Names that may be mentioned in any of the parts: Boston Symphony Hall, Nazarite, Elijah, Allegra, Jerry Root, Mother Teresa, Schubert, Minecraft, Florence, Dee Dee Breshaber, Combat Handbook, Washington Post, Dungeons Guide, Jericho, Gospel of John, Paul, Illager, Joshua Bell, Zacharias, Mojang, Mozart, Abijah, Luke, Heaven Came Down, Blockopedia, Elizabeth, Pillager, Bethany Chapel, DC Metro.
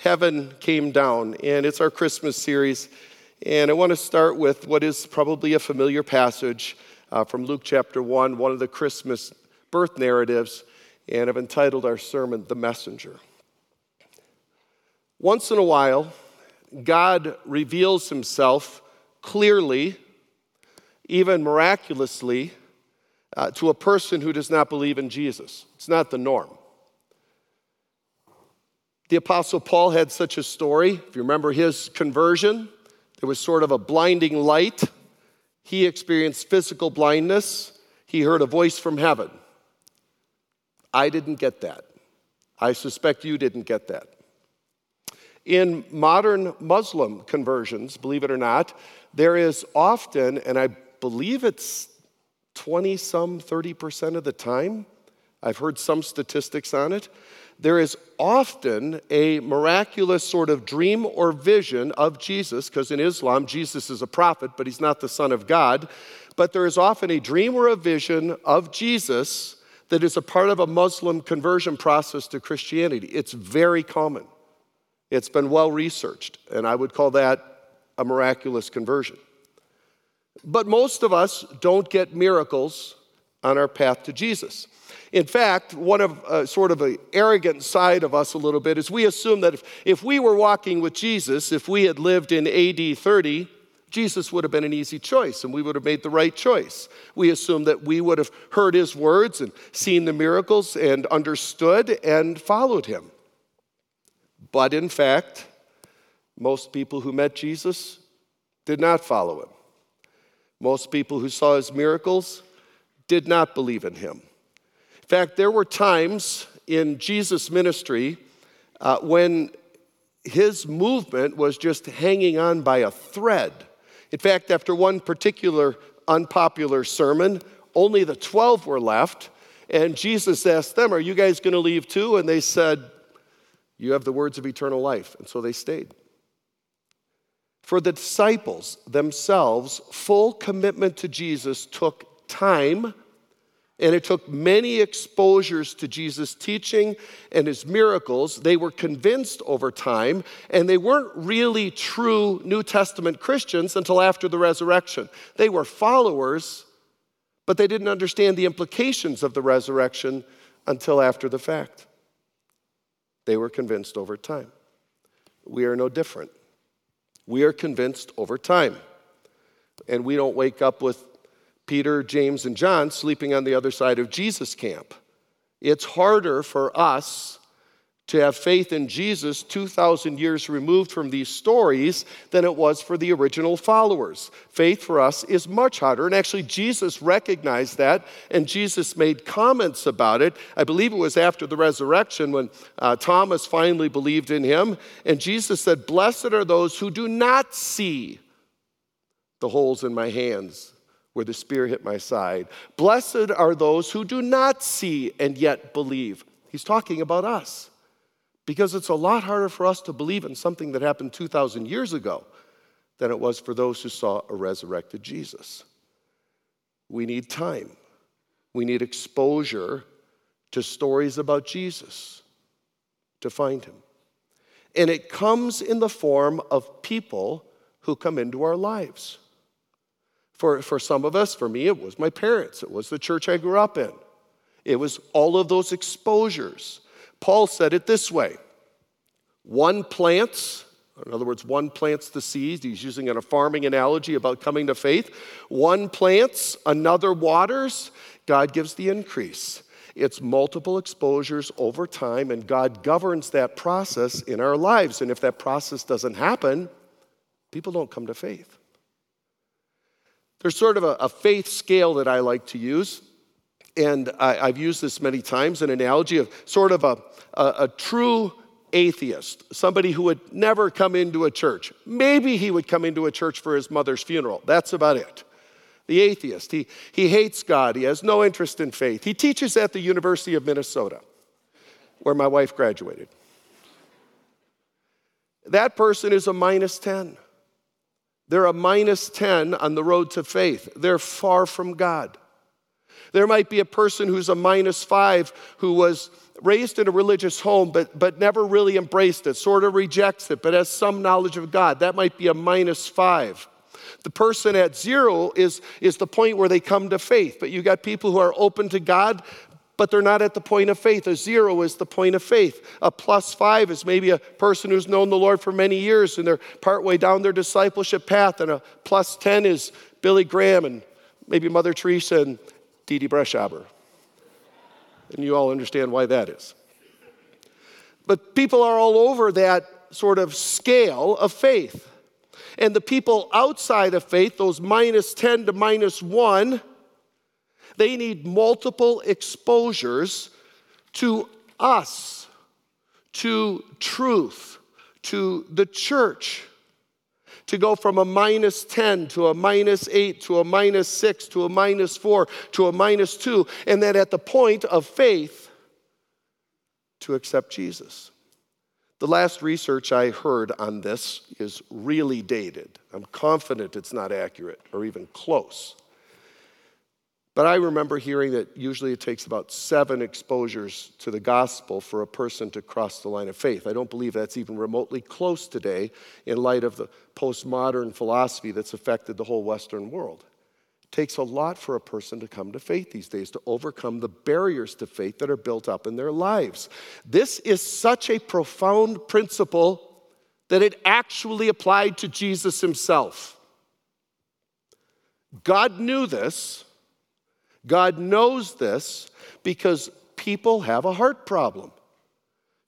Heaven Came Down, and it's our Christmas series. And I want to start with what is probably a familiar passage from Luke chapter 1, one of the Christmas birth narratives, and I've entitled our sermon, The Messenger. Once in a while, God reveals himself clearly, even miraculously, to a person who does not believe in Jesus. It's not the norm. The Apostle Paul had such a story. If you remember his conversion, there was sort of a blinding light. He experienced physical blindness. He heard a voice from heaven. I didn't get that. I suspect you didn't get that. In modern Muslim conversions, believe it or not, there is often, and I believe it's 20-some, 30% of the time, I've heard some statistics on it, there is often a miraculous sort of dream or vision of Jesus, because in Islam, Jesus is a prophet, but he's not the Son of God. But there is often a dream or a vision of Jesus that is a part of a Muslim conversion process to Christianity. It's very common. It's been well researched, and I would call that a miraculous conversion. But most of us don't get miracles on our path to Jesus. In fact, one of sort of an arrogant side of us a little bit is we assume that if we were walking with Jesus, if we had lived in AD 30, Jesus would have been an easy choice and we would have made the right choice. We assume that we would have heard his words and seen the miracles and understood and followed him. But in fact, most people who met Jesus did not follow him. Most people who saw his miracles did not believe in him. In fact, there were times in Jesus' ministry when his movement was just hanging on by a thread. In fact, after one particular unpopular sermon, only the 12 were left, and Jesus asked them, "Are you guys going to leave too?" And they said, "You have the words of eternal life." And so they stayed. For the disciples themselves, full commitment to Jesus took time, and it took many exposures to Jesus' teaching and his miracles. They were convinced over time, and they weren't really true New Testament Christians until after the resurrection. They were followers, but they didn't understand the implications of the resurrection until after the fact. They were convinced over time. We are no different. We are convinced over time, and we don't wake up with Peter, James, and John sleeping on the other side of Jesus' camp. It's harder for us to have faith in Jesus 2,000 years removed from these stories than it was for the original followers. Faith for us is much harder, and actually Jesus recognized that, and Jesus made comments about it. I believe it was after the resurrection when Thomas finally believed in him, and Jesus said, "Blessed are those who do not see the holes in my hands where the spear hit my side. Blessed are those who do not see and yet believe." He's talking about us, because it's a lot harder for us to believe in something that happened 2,000 years ago than it was for those who saw a resurrected Jesus. We need time. We need exposure to stories about Jesus to find him. And it comes in the form of people who come into our lives. For some of us, for me, it was my parents. It was the church I grew up in. It was all of those exposures. Paul said it this way: one plants, in other words, one plants the seeds. He's using a farming analogy about coming to faith. One plants, another waters, God gives the increase. It's multiple exposures over time, and God governs that process in our lives. And if that process doesn't happen, people don't come to faith. There's sort of a faith scale that I like to use, and I've used this many times, an analogy of sort of a true atheist, somebody who would never come into a church. Maybe he would come into a church for his mother's funeral. That's about it. The atheist, he hates God. He has no interest in faith. He teaches at the University of Minnesota, where my wife graduated. That person is a minus 10. They're a minus 10 on the road to faith. They're far from God. There might be a person who's a minus 5 who was raised in a religious home but never really embraced it, sort of rejects it, but has some knowledge of God. That might be a minus 5. The person at 0 is the point where they come to faith, but you got people who are open to God, but they're not at the point of faith. A 0 is the point of faith. A plus 5 is maybe a person who's known the Lord for many years and they're partway down their discipleship path, and a plus 10 is Billy Graham and maybe Mother Teresa and Dee Dee Breshaber. And you all understand why that is. But people are all over that sort of scale of faith. And the people outside of faith, those minus 10 to minus 1, they need multiple exposures to us, to truth, to the church, to go from a minus 10 to a minus 8 to a minus 6 to a minus 4 to a minus 2, and then at the point of faith, to accept Jesus. The last research I heard on this is really dated. I'm confident it's not accurate or even close. But I remember hearing that usually it takes about 7 exposures to the gospel for a person to cross the line of faith. I don't believe that's even remotely close today in light of the postmodern philosophy that's affected the whole Western world. It takes a lot for a person to come to faith these days, to overcome the barriers to faith that are built up in their lives. This is such a profound principle that it actually applied to Jesus himself. God knew this. God knows this because people have a heart problem.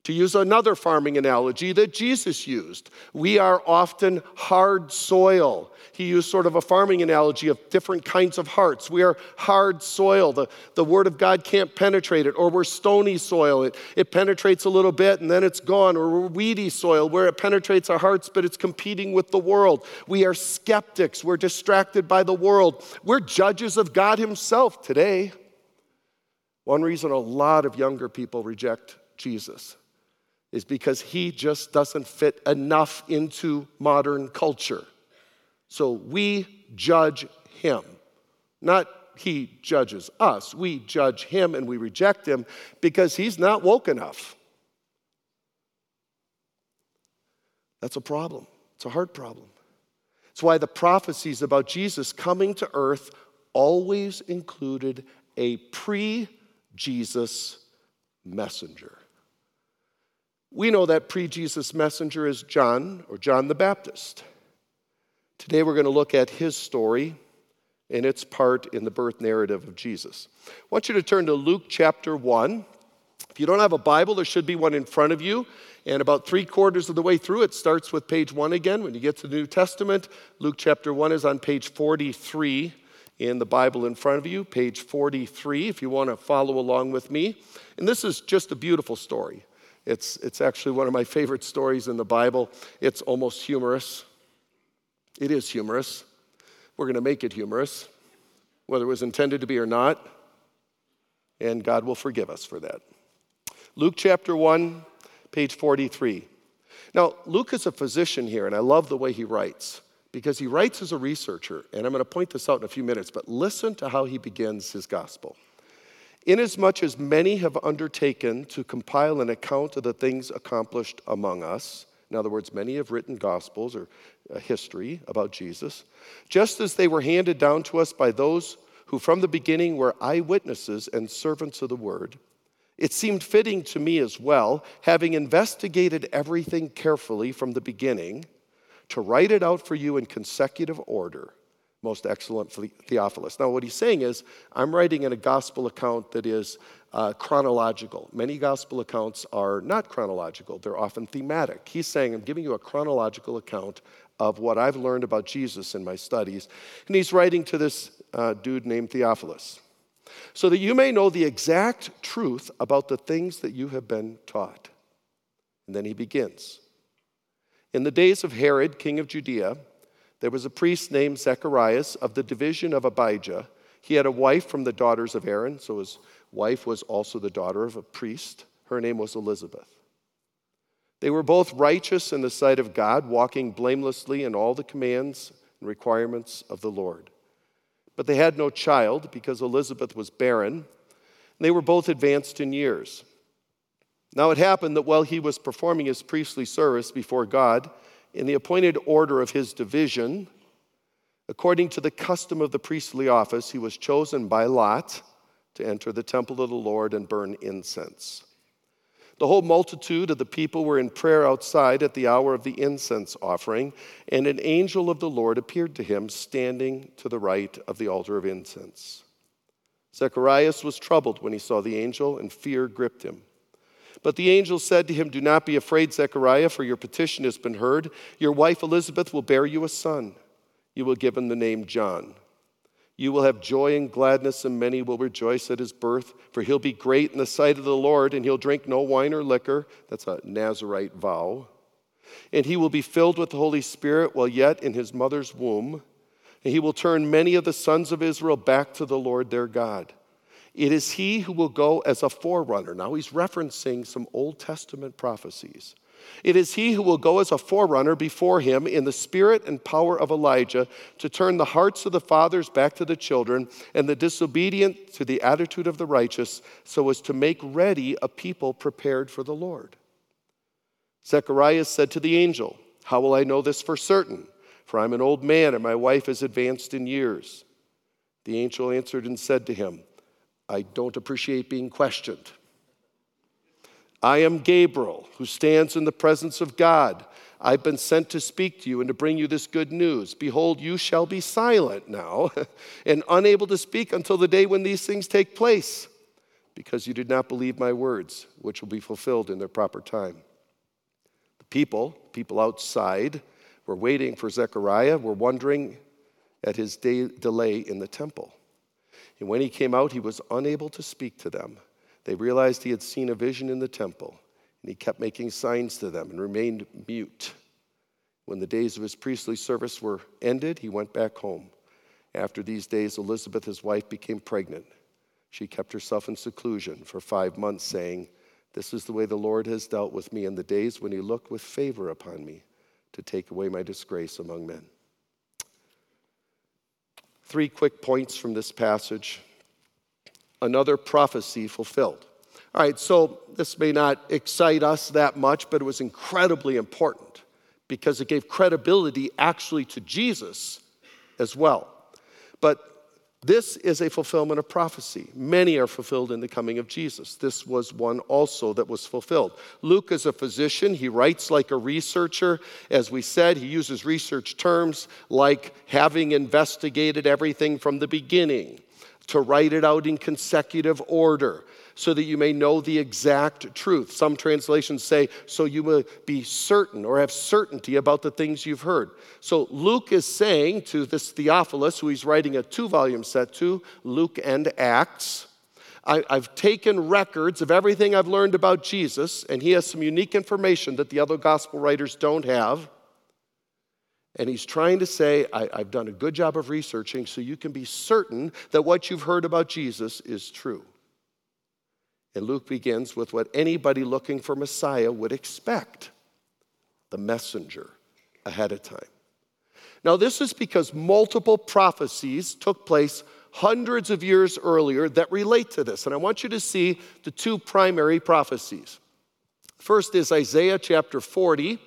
To use another farming analogy that Jesus used, we are often hard soil. He used sort of a farming analogy of different kinds of hearts. We are hard soil. The word of God can't penetrate it, or we're stony soil. It penetrates a little bit and then it's gone, or we're weedy soil where it penetrates our hearts but it's competing with the world. We are skeptics. We're distracted by the world. We're judges of God himself today. One reason a lot of younger people reject Jesus is because he just doesn't fit enough into modern culture. So we judge him. Not he judges us. We judge him and we reject him because he's not woke enough. That's a problem. It's a hard problem. It's why the prophecies about Jesus coming to earth always included a pre-Jesus messenger. We know that pre-Jesus messenger is John, or John the Baptist. Today we're going to look at his story and its part in the birth narrative of Jesus. I want you to turn to Luke chapter 1. If you don't have a Bible, there should be one in front of you. And about 3/4 of the way through, it starts with page 1 again. When you get to the New Testament, Luke chapter 1 is on page 43 in the Bible in front of you. Page 43, if you want to follow along with me. And this is just a beautiful story. It's actually one of my favorite stories in the Bible. It's almost humorous. It is humorous. We're going to make it humorous, whether it was intended to be or not. And God will forgive us for that. Luke chapter 1, page 43. Now, Luke is a physician here, and I love the way he writes, because he writes as a researcher. And I'm going to point this out in a few minutes, but listen to how he begins his gospel. Inasmuch as many have undertaken to compile an account of the things accomplished among us, in other words, many have written gospels or history about Jesus, just as they were handed down to us by those who from the beginning were eyewitnesses and servants of the word, it seemed fitting to me as well, having investigated everything carefully from the beginning, to write it out for you in consecutive order. Most excellent Theophilus. Now, what he's saying is, I'm writing in a gospel account that is chronological. Many gospel accounts are not chronological. They're often thematic. He's saying, I'm giving you a chronological account of what I've learned about Jesus in my studies. And he's writing to this dude named Theophilus. So that you may know the exact truth about the things that you have been taught. And then he begins. In the days of Herod, king of Judea, there was a priest named Zacharias of the division of Abijah. He had a wife from the daughters of Aaron, so his wife was also the daughter of a priest. Her name was Elizabeth. They were both righteous in the sight of God, walking blamelessly in all the commands and requirements of the Lord. But they had no child because Elizabeth was barren, and they were both advanced in years. Now it happened that while he was performing his priestly service before God, in the appointed order of his division, according to the custom of the priestly office, he was chosen by lot to enter the temple of the Lord and burn incense. The whole multitude of the people were in prayer outside at the hour of the incense offering, and an angel of the Lord appeared to him, standing to the right of the altar of incense. Zacharias was troubled when he saw the angel, and fear gripped him. But the angel said to him, "Do not be afraid, Zechariah, for your petition has been heard. Your wife Elizabeth will bear you a son. You will give him the name John. You will have joy and gladness, and many will rejoice at his birth, for he'll be great in the sight of the Lord, and he'll drink no wine or liquor." That's a Nazarite vow. "And he will be filled with the Holy Spirit while yet in his mother's womb, and he will turn many of the sons of Israel back to the Lord their God. It is he who will go as a forerunner." Now he's referencing some Old Testament prophecies. "It is he who will go as a forerunner before him in the spirit and power of Elijah to turn the hearts of the fathers back to the children and the disobedient to the attitude of the righteous, so as to make ready a people prepared for the Lord." Zechariah said to the angel, "How will I know this for certain? For I'm an old man and my wife is advanced in years." The angel answered and said to him, "I don't appreciate being questioned. I am Gabriel, who stands in the presence of God. I've been sent to speak to you and to bring you this good news. Behold, you shall be silent now and unable to speak until the day when these things take place, because you did not believe my words, which will be fulfilled in their proper time." The people outside, were waiting for Zechariah, were wondering at his delay in the temple. And when he came out, he was unable to speak to them. They realized he had seen a vision in the temple, and he kept making signs to them and remained mute. When the days of his priestly service were ended, he went back home. After these days, Elizabeth, his wife, became pregnant. She kept herself in seclusion for 5 months, saying, "This is the way the Lord has dealt with me in the days when he looked with favor upon me to take away my disgrace among men." 3 quick points from this passage. Another prophecy fulfilled. All right, so this may not excite us that much, but it was incredibly important because it gave credibility actually to Jesus as well. But this is a fulfillment of prophecy. Many are fulfilled in the coming of Jesus. This was one also that was fulfilled. Luke is a physician. He writes like a researcher. As we said, he uses research terms like having investigated everything from the beginning, to write it out in consecutive order so that you may know the exact truth. Some translations say, so you will be certain or have certainty about the things you've heard. So Luke is saying to this Theophilus, who he's writing a 2-volume set to, Luke and Acts, I've taken records of everything I've learned about Jesus, and he has some unique information that the other gospel writers don't have. And he's trying to say, I've done a good job of researching so you can be certain that what you've heard about Jesus is true. And Luke begins with what anybody looking for Messiah would expect, the messenger ahead of time. Now, this is because multiple prophecies took place hundreds of years earlier that relate to this. And I want you to see the 2 primary prophecies. First is Isaiah chapter 40.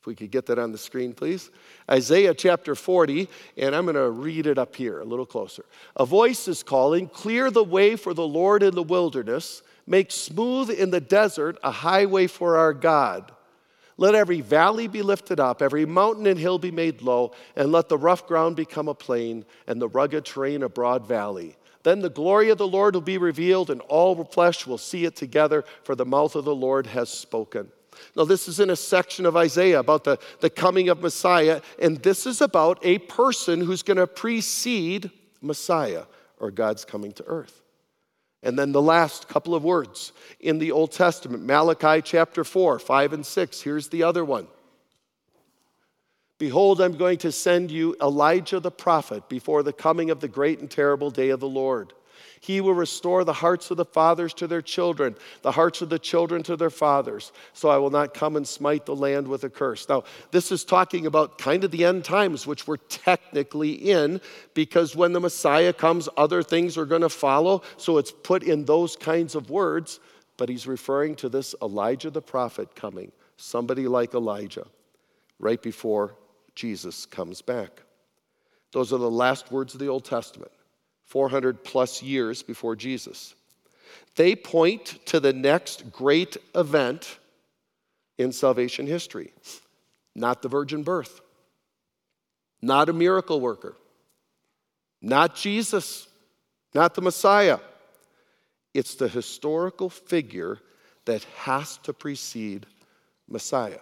If we could get that on the screen, please. Isaiah chapter 40, and I'm going to read it up here a little closer. "A voice is calling, clear the way for the Lord in the wilderness. Make smooth in the desert a highway for our God. Let every valley be lifted up, every mountain and hill be made low, and let the rough ground become a plain, and the rugged terrain a broad valley. Then the glory of the Lord will be revealed, and all flesh will see it together, for the mouth of the Lord has spoken." Now, this is in a section of Isaiah about the coming of Messiah, and this is about a person who's going to precede Messiah, or God's coming to earth. And then the last couple of words in the Old Testament, Malachi chapter 4, 5 and 6. Here's the other one. Behold, I'm going to send you Elijah the prophet before the coming of the great and terrible day of the Lord. He will restore the hearts of the fathers to their children, the hearts of the children to their fathers, so I will not come and smite the land with a curse. Now, this is talking about kind of the end times, which we're technically in, because when the Messiah comes, other things are going to follow, so it's put in those kinds of words, but he's referring to this Elijah the prophet coming, somebody like Elijah, right before Jesus comes back. Those are the last words of the Old Testament. 400 plus years before Jesus. They point to the next great event in salvation history. Not the virgin birth. Not a miracle worker. Not Jesus. Not the Messiah. It's the historical figure that has to precede Messiah.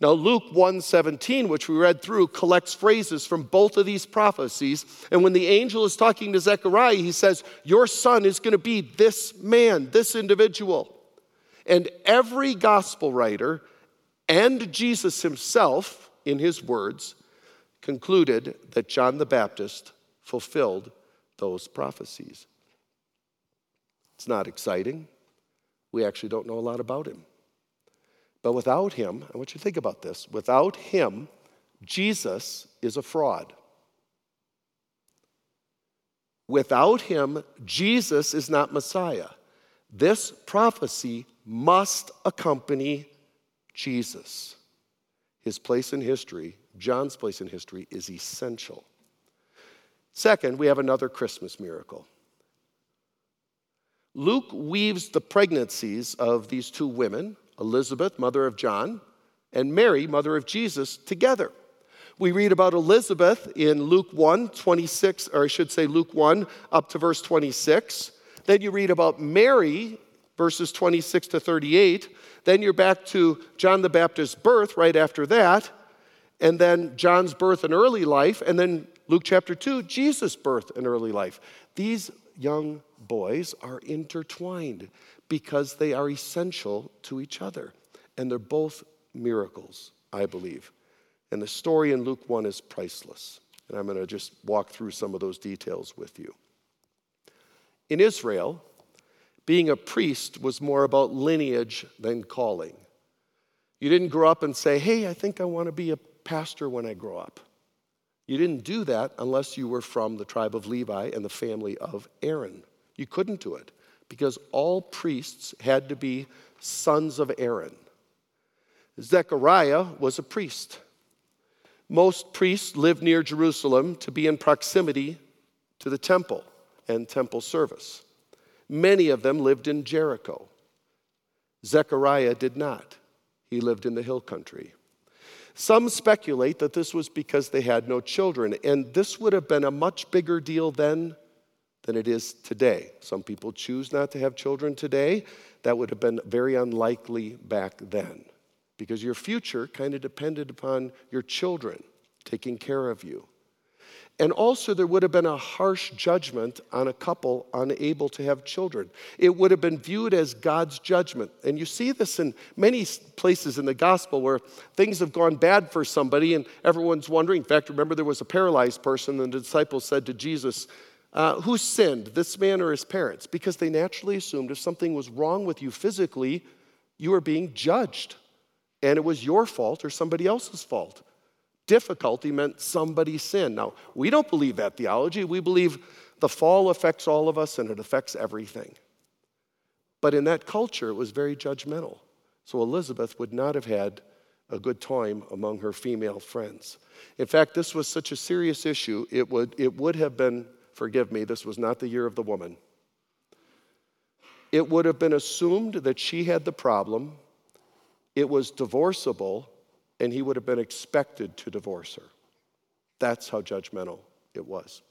Now, Luke 1:17, which we read through, collects phrases from both of these prophecies. And when the angel is talking to Zechariah, he says, your son is going to be this man, this individual. And every gospel writer and Jesus himself, in his words, concluded that John the Baptist fulfilled those prophecies. It's not exciting. We actually don't know a lot about him. But without him, I want you to think about this. Without him, Jesus is a fraud. Without him, Jesus is not Messiah. This prophecy must accompany Jesus. His place in history, John's place in history, is essential. Second, we have another Christmas miracle. Luke weaves the pregnancies of these two women, Elizabeth, mother of John, and Mary, mother of Jesus, together. We read about Elizabeth in Luke 1, up to verse 26. Then you read about Mary, verses 26 to 38. Then you're back to John the Baptist's birth right after that, and then John's birth and early life, and then Luke chapter 2, Jesus' birth and early life. These young boys are intertwined because they are essential to each other. And they're both miracles, I believe. And the story in Luke 1 is priceless. And I'm going to just walk through some of those details with you. In Israel, being a priest was more about lineage than calling. You didn't grow up and say, hey, I think I want to be a pastor when I grow up. You didn't do that unless you were from the tribe of Levi and the family of Aaron. You couldn't do it because all priests had to be sons of Aaron. Zechariah was a priest. Most priests lived near Jerusalem to be in proximity to the temple and temple service. Many of them lived in Jericho. Zechariah did not. He lived in the hill country. Some speculate that this was because they had no children, and this would have been a much bigger deal then than it is today. Some people choose not to have children today. That would have been very unlikely back then, because your future kind of depended upon your children taking care of you. And also there would have been a harsh judgment on a couple unable to have children. It would have been viewed as God's judgment. And you see this in many places in the gospel where things have gone bad for somebody and everyone's wondering. In fact, remember there was a paralyzed person and the disciples said to Jesus, who sinned, this man or his parents? Because they naturally assumed if something was wrong with you physically, you were being judged. And it was your fault or somebody else's fault. Difficulty meant somebody sinned. Now, we don't believe that theology. We believe the fall affects all of us and it affects everything. But in that culture, it was very judgmental. So Elizabeth would not have had a good time among her female friends. In fact, this was such a serious issue, it would have been, forgive me, this was not the year of the woman. It would have been assumed that she had the problem. It was divorceable. And he would have been expected to divorce her. That's how judgmental it was.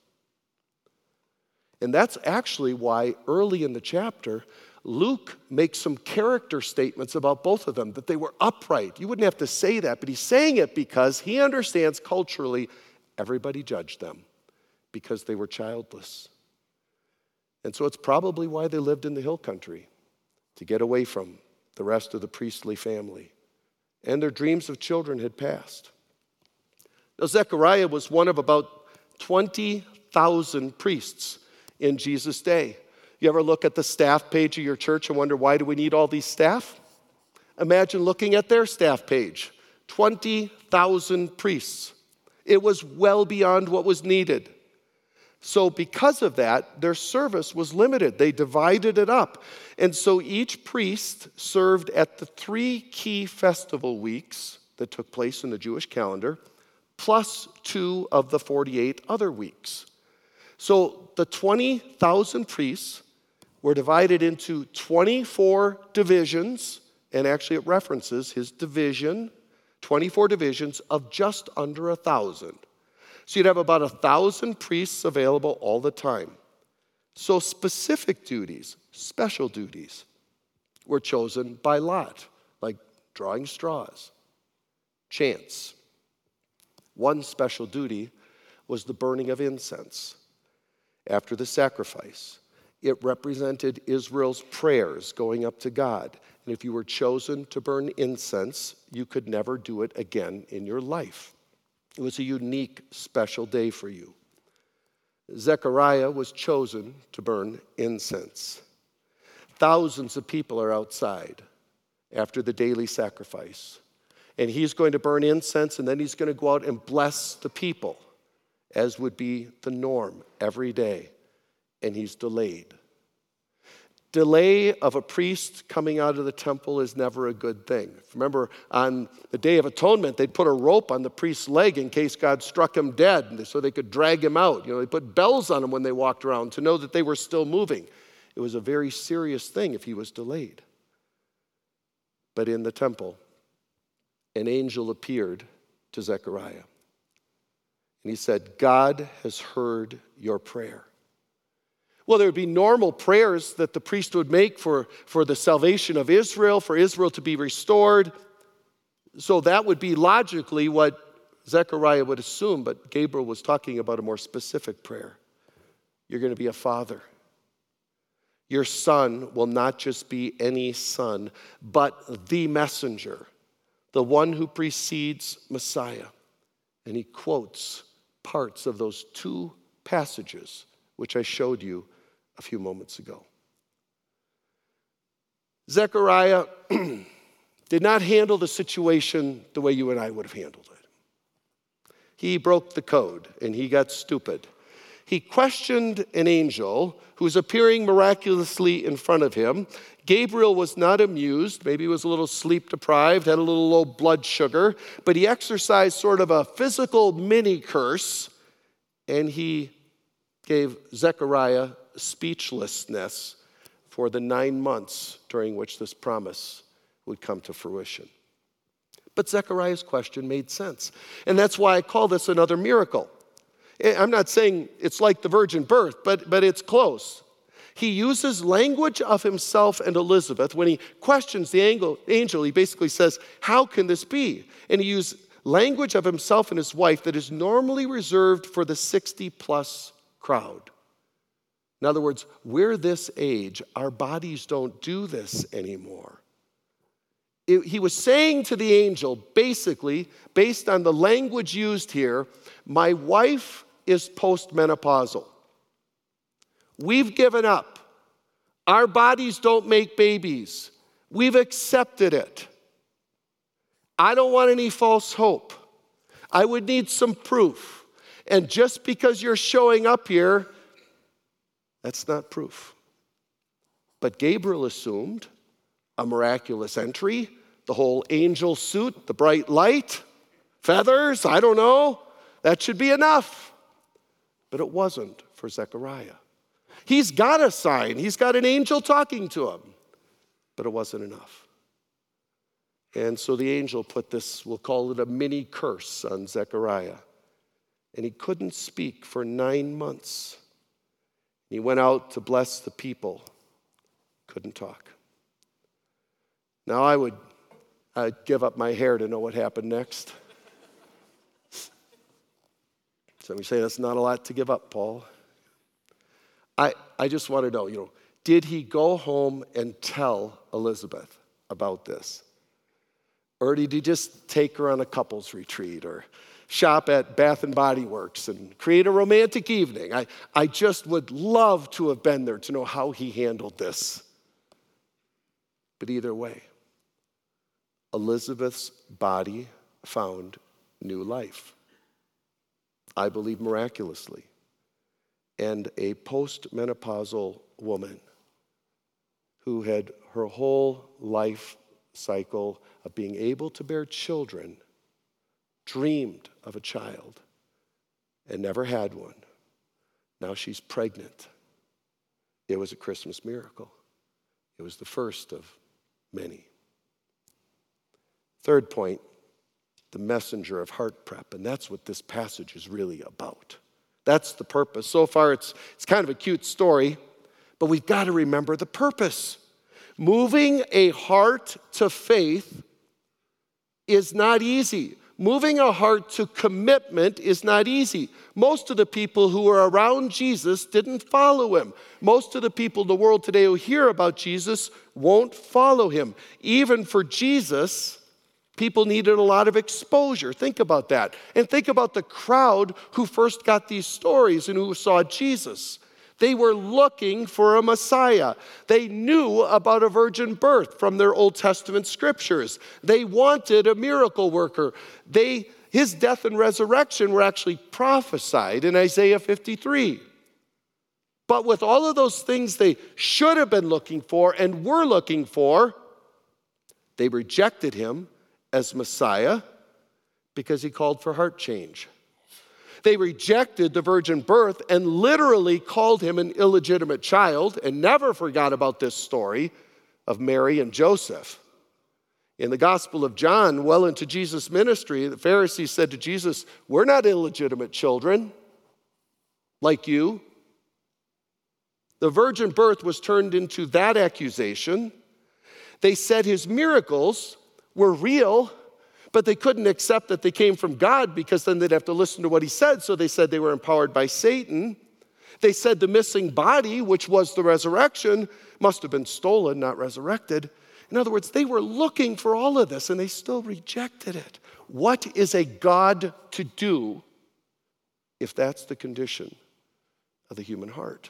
And that's actually why early in the chapter, Luke makes some character statements about both of them, that they were upright. You wouldn't have to say that, but he's saying it because he understands culturally everybody judged them because they were childless. And so it's probably why they lived in the hill country, to get away from the rest of the priestly family. And their dreams of children had passed. Now, Zechariah was one of about 20,000 priests in Jesus' day. You ever look at the staff page of your church and wonder, why do we need all these staff? Imagine looking at their staff page. 20,000 priests. It was well beyond what was needed. So because of that, their service was limited. They divided it up. And so each priest served at the three key festival weeks that took place in the Jewish calendar, plus two of the 48 other weeks. So the 20,000 priests were divided into 24 divisions, and actually it references his division, 24 divisions of just under 1,000. So you'd have about 1,000 priests available all the time. So specific duties, special duties, were chosen by lot, like drawing straws, chance. One special duty was the burning of incense after the sacrifice. It represented Israel's prayers going up to God. And if you were chosen to burn incense, you could never do it again in your life. It was a unique, special day for you. Zechariah was chosen to burn incense. Thousands of people are outside after the daily sacrifice. And he's going to burn incense, and then he's going to go out and bless the people, as would be the norm every day. And he's delayed. Delay of a priest coming out of the temple is never a good thing. Remember, on the Day of Atonement, they'd put a rope on the priest's leg in case God struck him dead so they could drag him out. You know, they put bells on him when they walked around to know that they were still moving. It was a very serious thing if he was delayed. But in the temple, an angel appeared to Zechariah. And he said, God has heard your prayer. Well, there would be normal prayers that the priest would make for the salvation of Israel, for Israel to be restored. So that would be logically what Zechariah would assume, but Gabriel was talking about a more specific prayer. You're going to be a father. Your son will not just be any son, but the messenger, the one who precedes Messiah. And he quotes parts of those two passages, which I showed you a few moments ago. Zechariah did not handle the situation the way you and I would have handled it. He broke the code and he got stupid. He questioned an angel who's appearing miraculously in front of him. Gabriel was not amused. Maybe he was a little sleep deprived, had a little low blood sugar, but he exercised sort of a physical mini curse, and he gave Zechariah speechlessness for the 9 months during which this promise would come to fruition. But Zechariah's question made sense. And that's why I call this another miracle. I'm not saying it's like the virgin birth, but it's close. He uses language of himself and Elizabeth. When he questions the angel, he basically says, how can this be? And he uses language of himself and his wife that is normally reserved for the 60-plus crowd. In other words, we're this age, our bodies don't do this anymore. He was saying to the angel, basically, based on the language used here, my wife is postmenopausal. We've given up. Our bodies don't make babies. We've accepted it. I don't want any false hope. I would need some proof. And just because you're showing up here, that's not proof. But Gabriel assumed a miraculous entry, the whole angel suit, the bright light, feathers, I don't know. That should be enough. But it wasn't for Zechariah. He's got a sign. He's got an angel talking to him. But it wasn't enough. And so the angel put this, we'll call it a mini curse on Zechariah. And he couldn't speak for 9 months. He went out to bless the people. Couldn't talk. Now I'd give up my hair to know what happened next. Some of you say, that's not a lot to give up, Paul. I just want to know, did he go home and tell Elizabeth about this? Or did he just take her on a couples retreat or shop at Bath and Body Works and create a romantic evening? I just would love to have been there to know how he handled this. But either way, Elizabeth's body found new life. I believe miraculously. And a postmenopausal woman who had her whole life cycle of being able to bear children, dreamed of a child, and never had one. Now she's pregnant. It was a Christmas miracle. It was the first of many. Third point, the messenger of heart prep, and that's what this passage is really about. That's the purpose. So far, it's kind of a cute story, but we've got to remember the purpose. Moving a heart to faith is not easy. Moving a heart to commitment is not easy. Most of the people who were around Jesus didn't follow him. Most of the people in the world today who hear about Jesus won't follow him. Even for Jesus, people needed a lot of exposure. Think about that. And think about the crowd who first got these stories and who saw Jesus. They were looking for a Messiah. They knew about a virgin birth from their Old Testament scriptures. They wanted a miracle worker. His death and resurrection were actually prophesied in Isaiah 53. But with all of those things they should have been looking for and were looking for, they rejected him as Messiah because he called for heart change. They rejected the virgin birth and literally called him an illegitimate child and never forgot about this story of Mary and Joseph. In the Gospel of John, well into Jesus' ministry, the Pharisees said to Jesus, "We're not illegitimate children like you." The virgin birth was turned into that accusation. They said his miracles were real, but they couldn't accept that they came from God because then they'd have to listen to what he said. So they said they were empowered by Satan. They said the missing body, which was the resurrection, must have been stolen, not resurrected. In other words, they were looking for all of this and they still rejected it. What is a God to do if that's the condition of the human heart?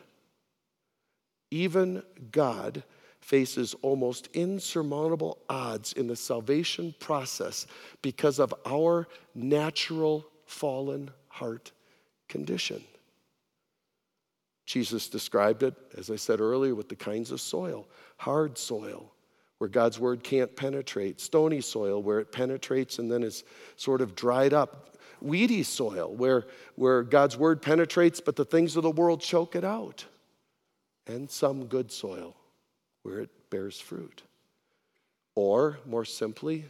Even God faces almost insurmountable odds in the salvation process because of our natural fallen heart condition. Jesus described it, as I said earlier, with the kinds of soil. Hard soil, where God's word can't penetrate. Stony soil, where it penetrates and then is sort of dried up. Weedy soil, where God's word penetrates, but the things of the world choke it out. And some good soil, where it bears fruit. Or, more simply,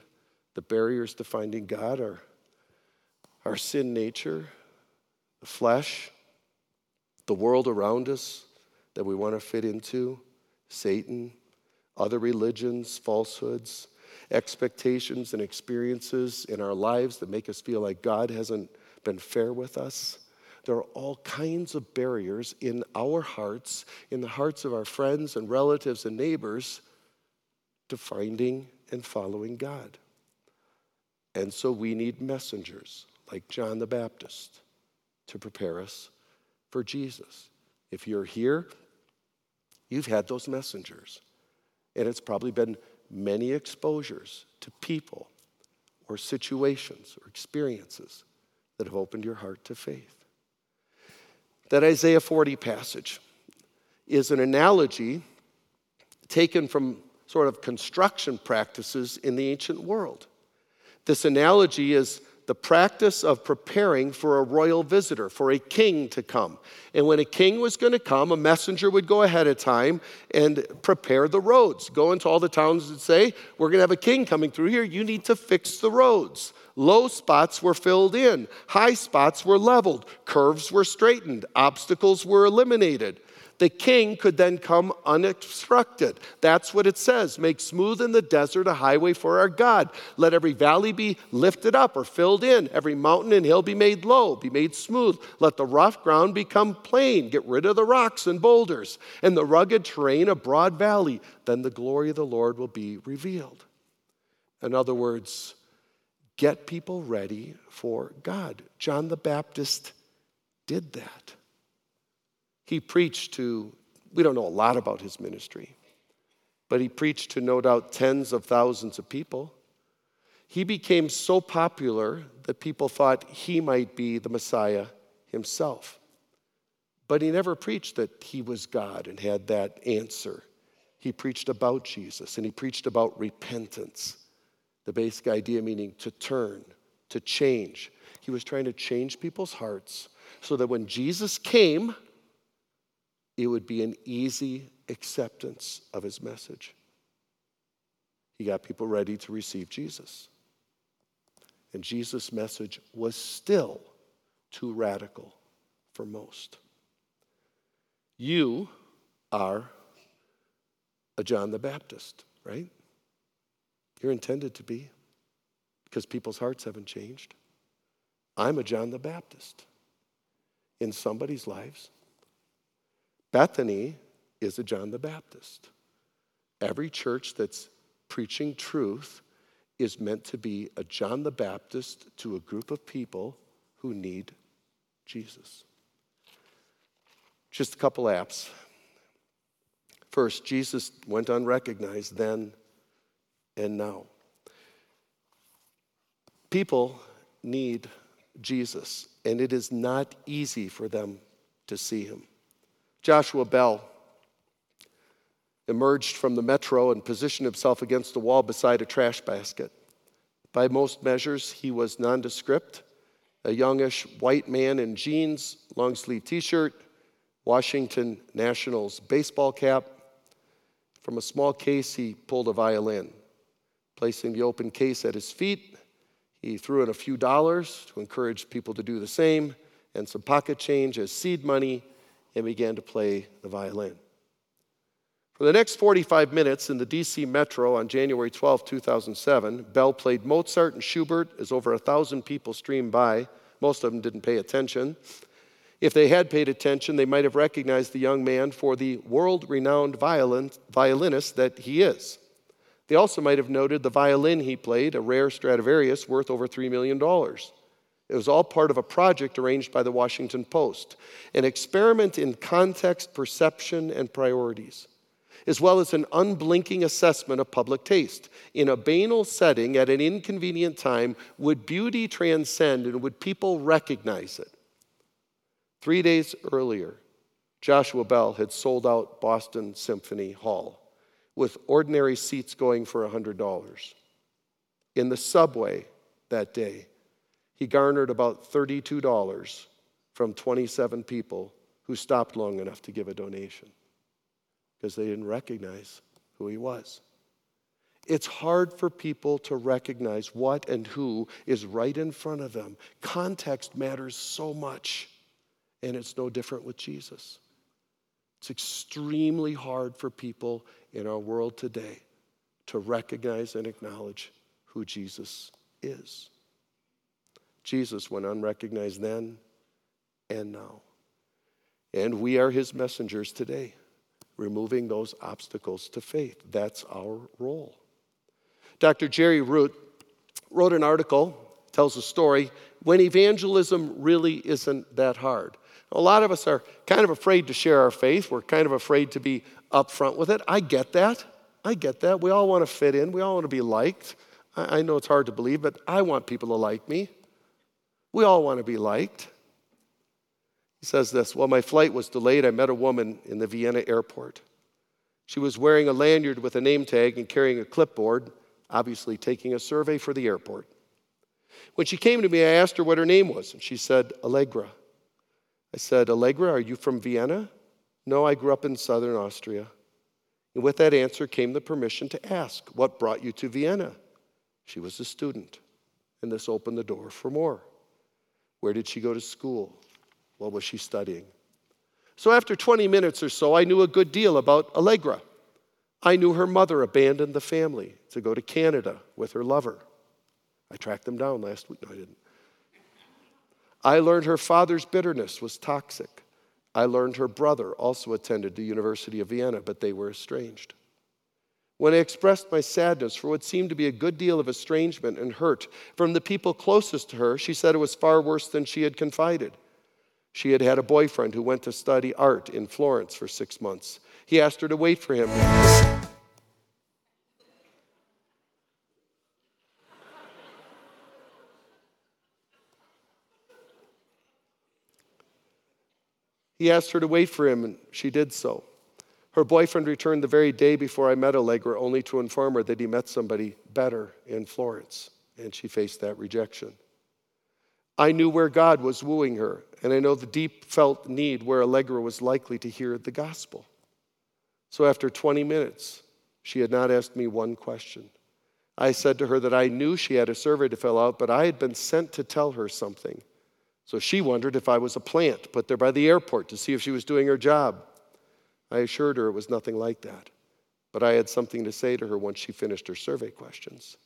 the barriers to finding God are our sin nature, the flesh, the world around us that we want to fit into, Satan, other religions, falsehoods, expectations and experiences in our lives that make us feel like God hasn't been fair with us. There are all kinds of barriers in our hearts, in the hearts of our friends and relatives and neighbors, to finding and following God. And so we need messengers like John the Baptist to prepare us for Jesus. If you're here, you've had those messengers. And it's probably been many exposures to people or situations or experiences that have opened your heart to faith. That Isaiah 40 passage is an analogy taken from sort of construction practices in the ancient world. This analogy is the practice of preparing for a royal visitor, for a king to come. And when a king was going to come, a messenger would go ahead of time and prepare the roads. Go into all the towns and say, "We're going to have a king coming through here. You need to fix the roads." Low spots were filled in. High spots were leveled. Curves were straightened. Obstacles were eliminated. The king could then come unobstructed. That's what it says. Make smooth in the desert a highway for our God. Let every valley be lifted up or filled in. Every mountain and hill be made low, be made smooth. Let the rough ground become plain. Get rid of the rocks and boulders. And the rugged terrain a broad valley. Then the glory of the Lord will be revealed. In other words, get people ready for God. John the Baptist did that. He preached to, we don't know a lot about his ministry, but he preached to no doubt tens of thousands of people. He became so popular that people thought he might be the Messiah himself. But he never preached that he was God and had that answer. He preached about Jesus, and he preached about repentance. The basic idea meaning to turn, to change. He was trying to change people's hearts so that when Jesus came, it would be an easy acceptance of his message. He got people ready to receive Jesus. And Jesus' message was still too radical for most. You are a John the Baptist, right? You're intended to be, because people's hearts haven't changed. I'm a John the Baptist in somebody's lives. Bethany is a John the Baptist. Every church that's preaching truth is meant to be a John the Baptist to a group of people who need Jesus. Just a couple apps. First, Jesus went unrecognized then and now. People need Jesus, and it is not easy for them to see him. Joshua Bell emerged from the metro and positioned himself against the wall beside a trash basket. By most measures, he was nondescript, a youngish white man in jeans, long-sleeve t-shirt, Washington Nationals baseball cap. From a small case, he pulled a violin. Placing the open case at his feet, he threw in a few dollars to encourage people to do the same and some pocket change as seed money, and began to play the violin. For the next 45 minutes in the DC Metro on January 12, 2007, Bell played Mozart and Schubert as over 1,000 people streamed by. Most of them didn't pay attention. If they had paid attention, they might have recognized the young man for the world-renowned violinist that he is. They also might have noted the violin he played, a rare Stradivarius worth over $3 million. It was all part of a project arranged by the Washington Post, an experiment in context, perception, and priorities, as well as an unblinking assessment of public taste. In a banal setting, at an inconvenient time, would beauty transcend and would people recognize it? 3 days earlier, Joshua Bell had sold out Boston Symphony Hall, with ordinary seats going for $100. In the subway that day, he garnered about $32 from 27 people who stopped long enough to give a donation because they didn't recognize who he was. It's hard for people to recognize what and who is right in front of them. Context matters so much, and it's no different with Jesus. It's extremely hard for people in our world today to recognize and acknowledge who Jesus is. Jesus went unrecognized then and now. And we are his messengers today, removing those obstacles to faith. That's our role. Dr. Jerry Root wrote an article, tells a story, when evangelism really isn't that hard. A lot of us are kind of afraid to share our faith. We're kind of afraid to be upfront with it. I get that. We all want to fit in. We all want to be liked. I know it's hard to believe, but I want people to like me. We all want to be liked. He says this, while my flight was delayed, I met a woman in the Vienna airport. She was wearing a lanyard with a name tag and carrying a clipboard, obviously taking a survey for the airport. When she came to me, I asked her what her name was, and she said, Allegra. I said, Allegra, are you from Vienna? No, I grew up in southern Austria. And with that answer came the permission to ask, what brought you to Vienna? She was a student, and this opened the door for more. Where did she go to school? What was she studying? So after 20 minutes or so, I knew a good deal about Allegra. I knew her mother abandoned the family to go to Canada with her lover. I tracked them down last week. No, I didn't. I learned her father's bitterness was toxic. I learned her brother also attended the University of Vienna, but they were estranged. When I expressed my sadness for what seemed to be a good deal of estrangement and hurt from the people closest to her, she said it was far worse than she had confided. She had had a boyfriend who went to study art in Florence for 6 months. He asked her to wait for him. He asked her to wait for him, and she did so. Her boyfriend returned the very day before I met Allegra, only to inform her that he met somebody better in Florence, and she faced that rejection. I knew where God was wooing her, and I know the deep-felt need where Allegra was likely to hear the gospel. So after 20 minutes, she had not asked me one question. I said to her that I knew she had a survey to fill out, but I had been sent to tell her something. So she wondered if I was a plant put there by the airport to see if she was doing her job. I assured her it was nothing like that, but I had something to say to her once she finished her survey questions.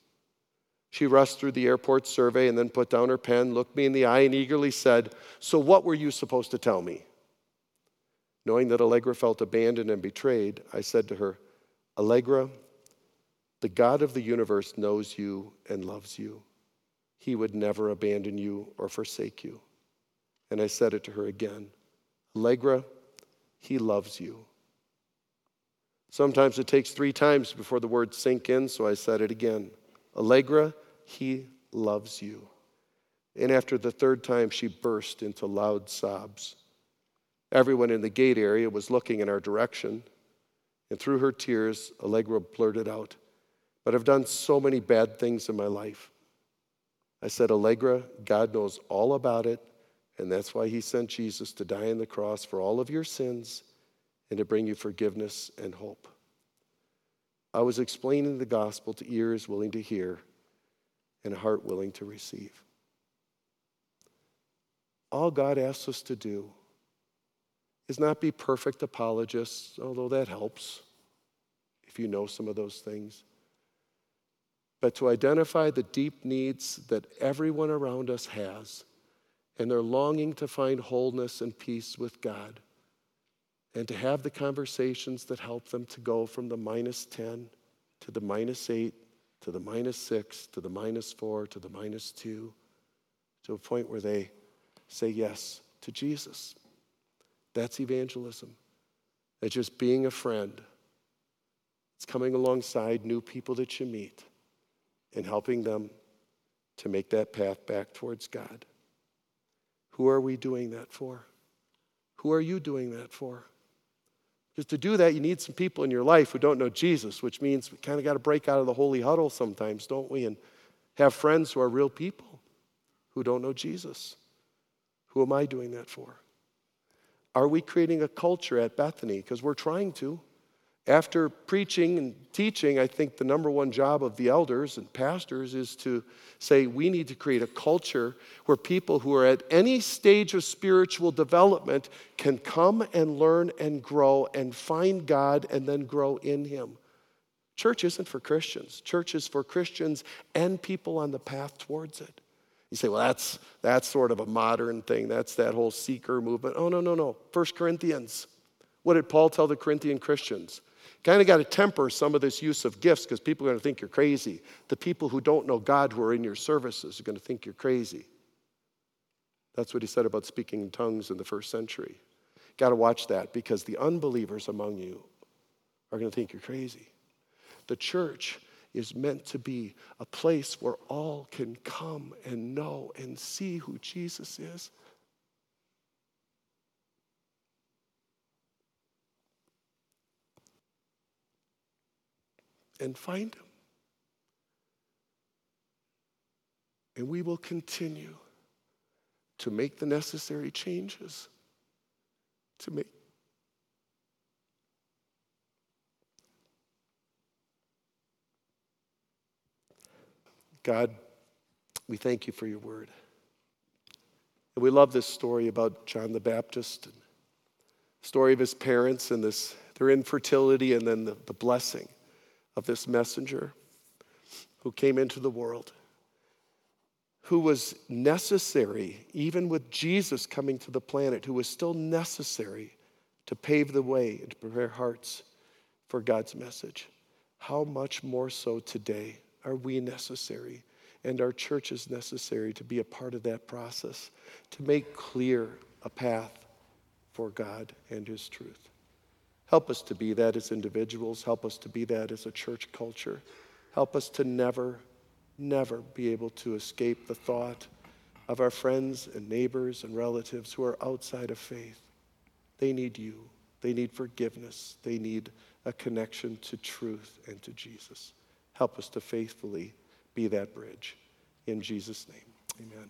She rushed through the airport survey and then put down her pen, looked me in the eye, and eagerly said, "So what were you supposed to tell me?" Knowing that Allegra felt abandoned and betrayed, I said to her, "Allegra, the God of the universe knows you and loves you. He would never abandon you or forsake you." And I said it to her again. "Allegra, he loves you." Sometimes it takes 3 times before the words sink in, so I said it again. "Allegra, he loves you." And after the 3rd time, she burst into loud sobs. Everyone in the gate area was looking in our direction, and through her tears, Allegra blurted out, "But I've done so many bad things in my life." I said, "Allegra, God knows all about it, and that's why he sent Jesus to die on the cross for all of your sins and to bring you forgiveness and hope." I was explaining the gospel to ears willing to hear and a heart willing to receive. All God asks us to do is not be perfect apologists, although that helps if you know some of those things, but to identify the deep needs that everyone around us has and their longing to find wholeness and peace with God, and to have the conversations that help them to go from the -10 to the -8 to the -6 to the -4 to the -2 to a point where they say yes to Jesus. That's evangelism. It's just being a friend. It's coming alongside new people that you meet and helping them to make that path back towards God. Who are we doing that for? Who are you doing that for? Because to do that, you need some people in your life who don't know Jesus, which means we kind of got to break out of the holy huddle sometimes, don't we? And have friends who are real people who don't know Jesus. Who am I doing that for? Are we creating a culture at Bethany? Because we're trying to. After preaching and teaching, I think the number 1 job of the elders and pastors is to say we need to create a culture where people who are at any stage of spiritual development can come and learn and grow and find God and then grow in him. Church isn't for Christians. Church is for Christians and people on the path towards it. You say, "Well, that's sort of a modern thing. That's that whole seeker movement." Oh, no. 1 Corinthians. What did Paul tell the Corinthian Christians? Kind of got to temper some of this use of gifts because people are going to think you're crazy. The people who don't know God who are in your services are going to think you're crazy. That's what he said about speaking in tongues in the 1st century. Got to watch that because the unbelievers among you are going to think you're crazy. The church is meant to be a place where all can come and know and see who Jesus is. And find him. And we will continue to make the necessary changes God, we thank you for your word. And we love this story about John the Baptist and story of his parents and this their infertility, and then the blessing of this messenger who came into the world, who was necessary, even with Jesus coming to the planet, who was still necessary to pave the way and to prepare hearts for God's message. How much more so today are we necessary, and our church is necessary to be a part of that process, to make clear a path for God and his truth. Help us to be that as individuals. Help us to be that as a church culture. Help us to never, never be able to escape the thought of our friends and neighbors and relatives who are outside of faith. They need you. They need forgiveness. They need a connection to truth and to Jesus. Help us to faithfully be that bridge. In Jesus' name, amen.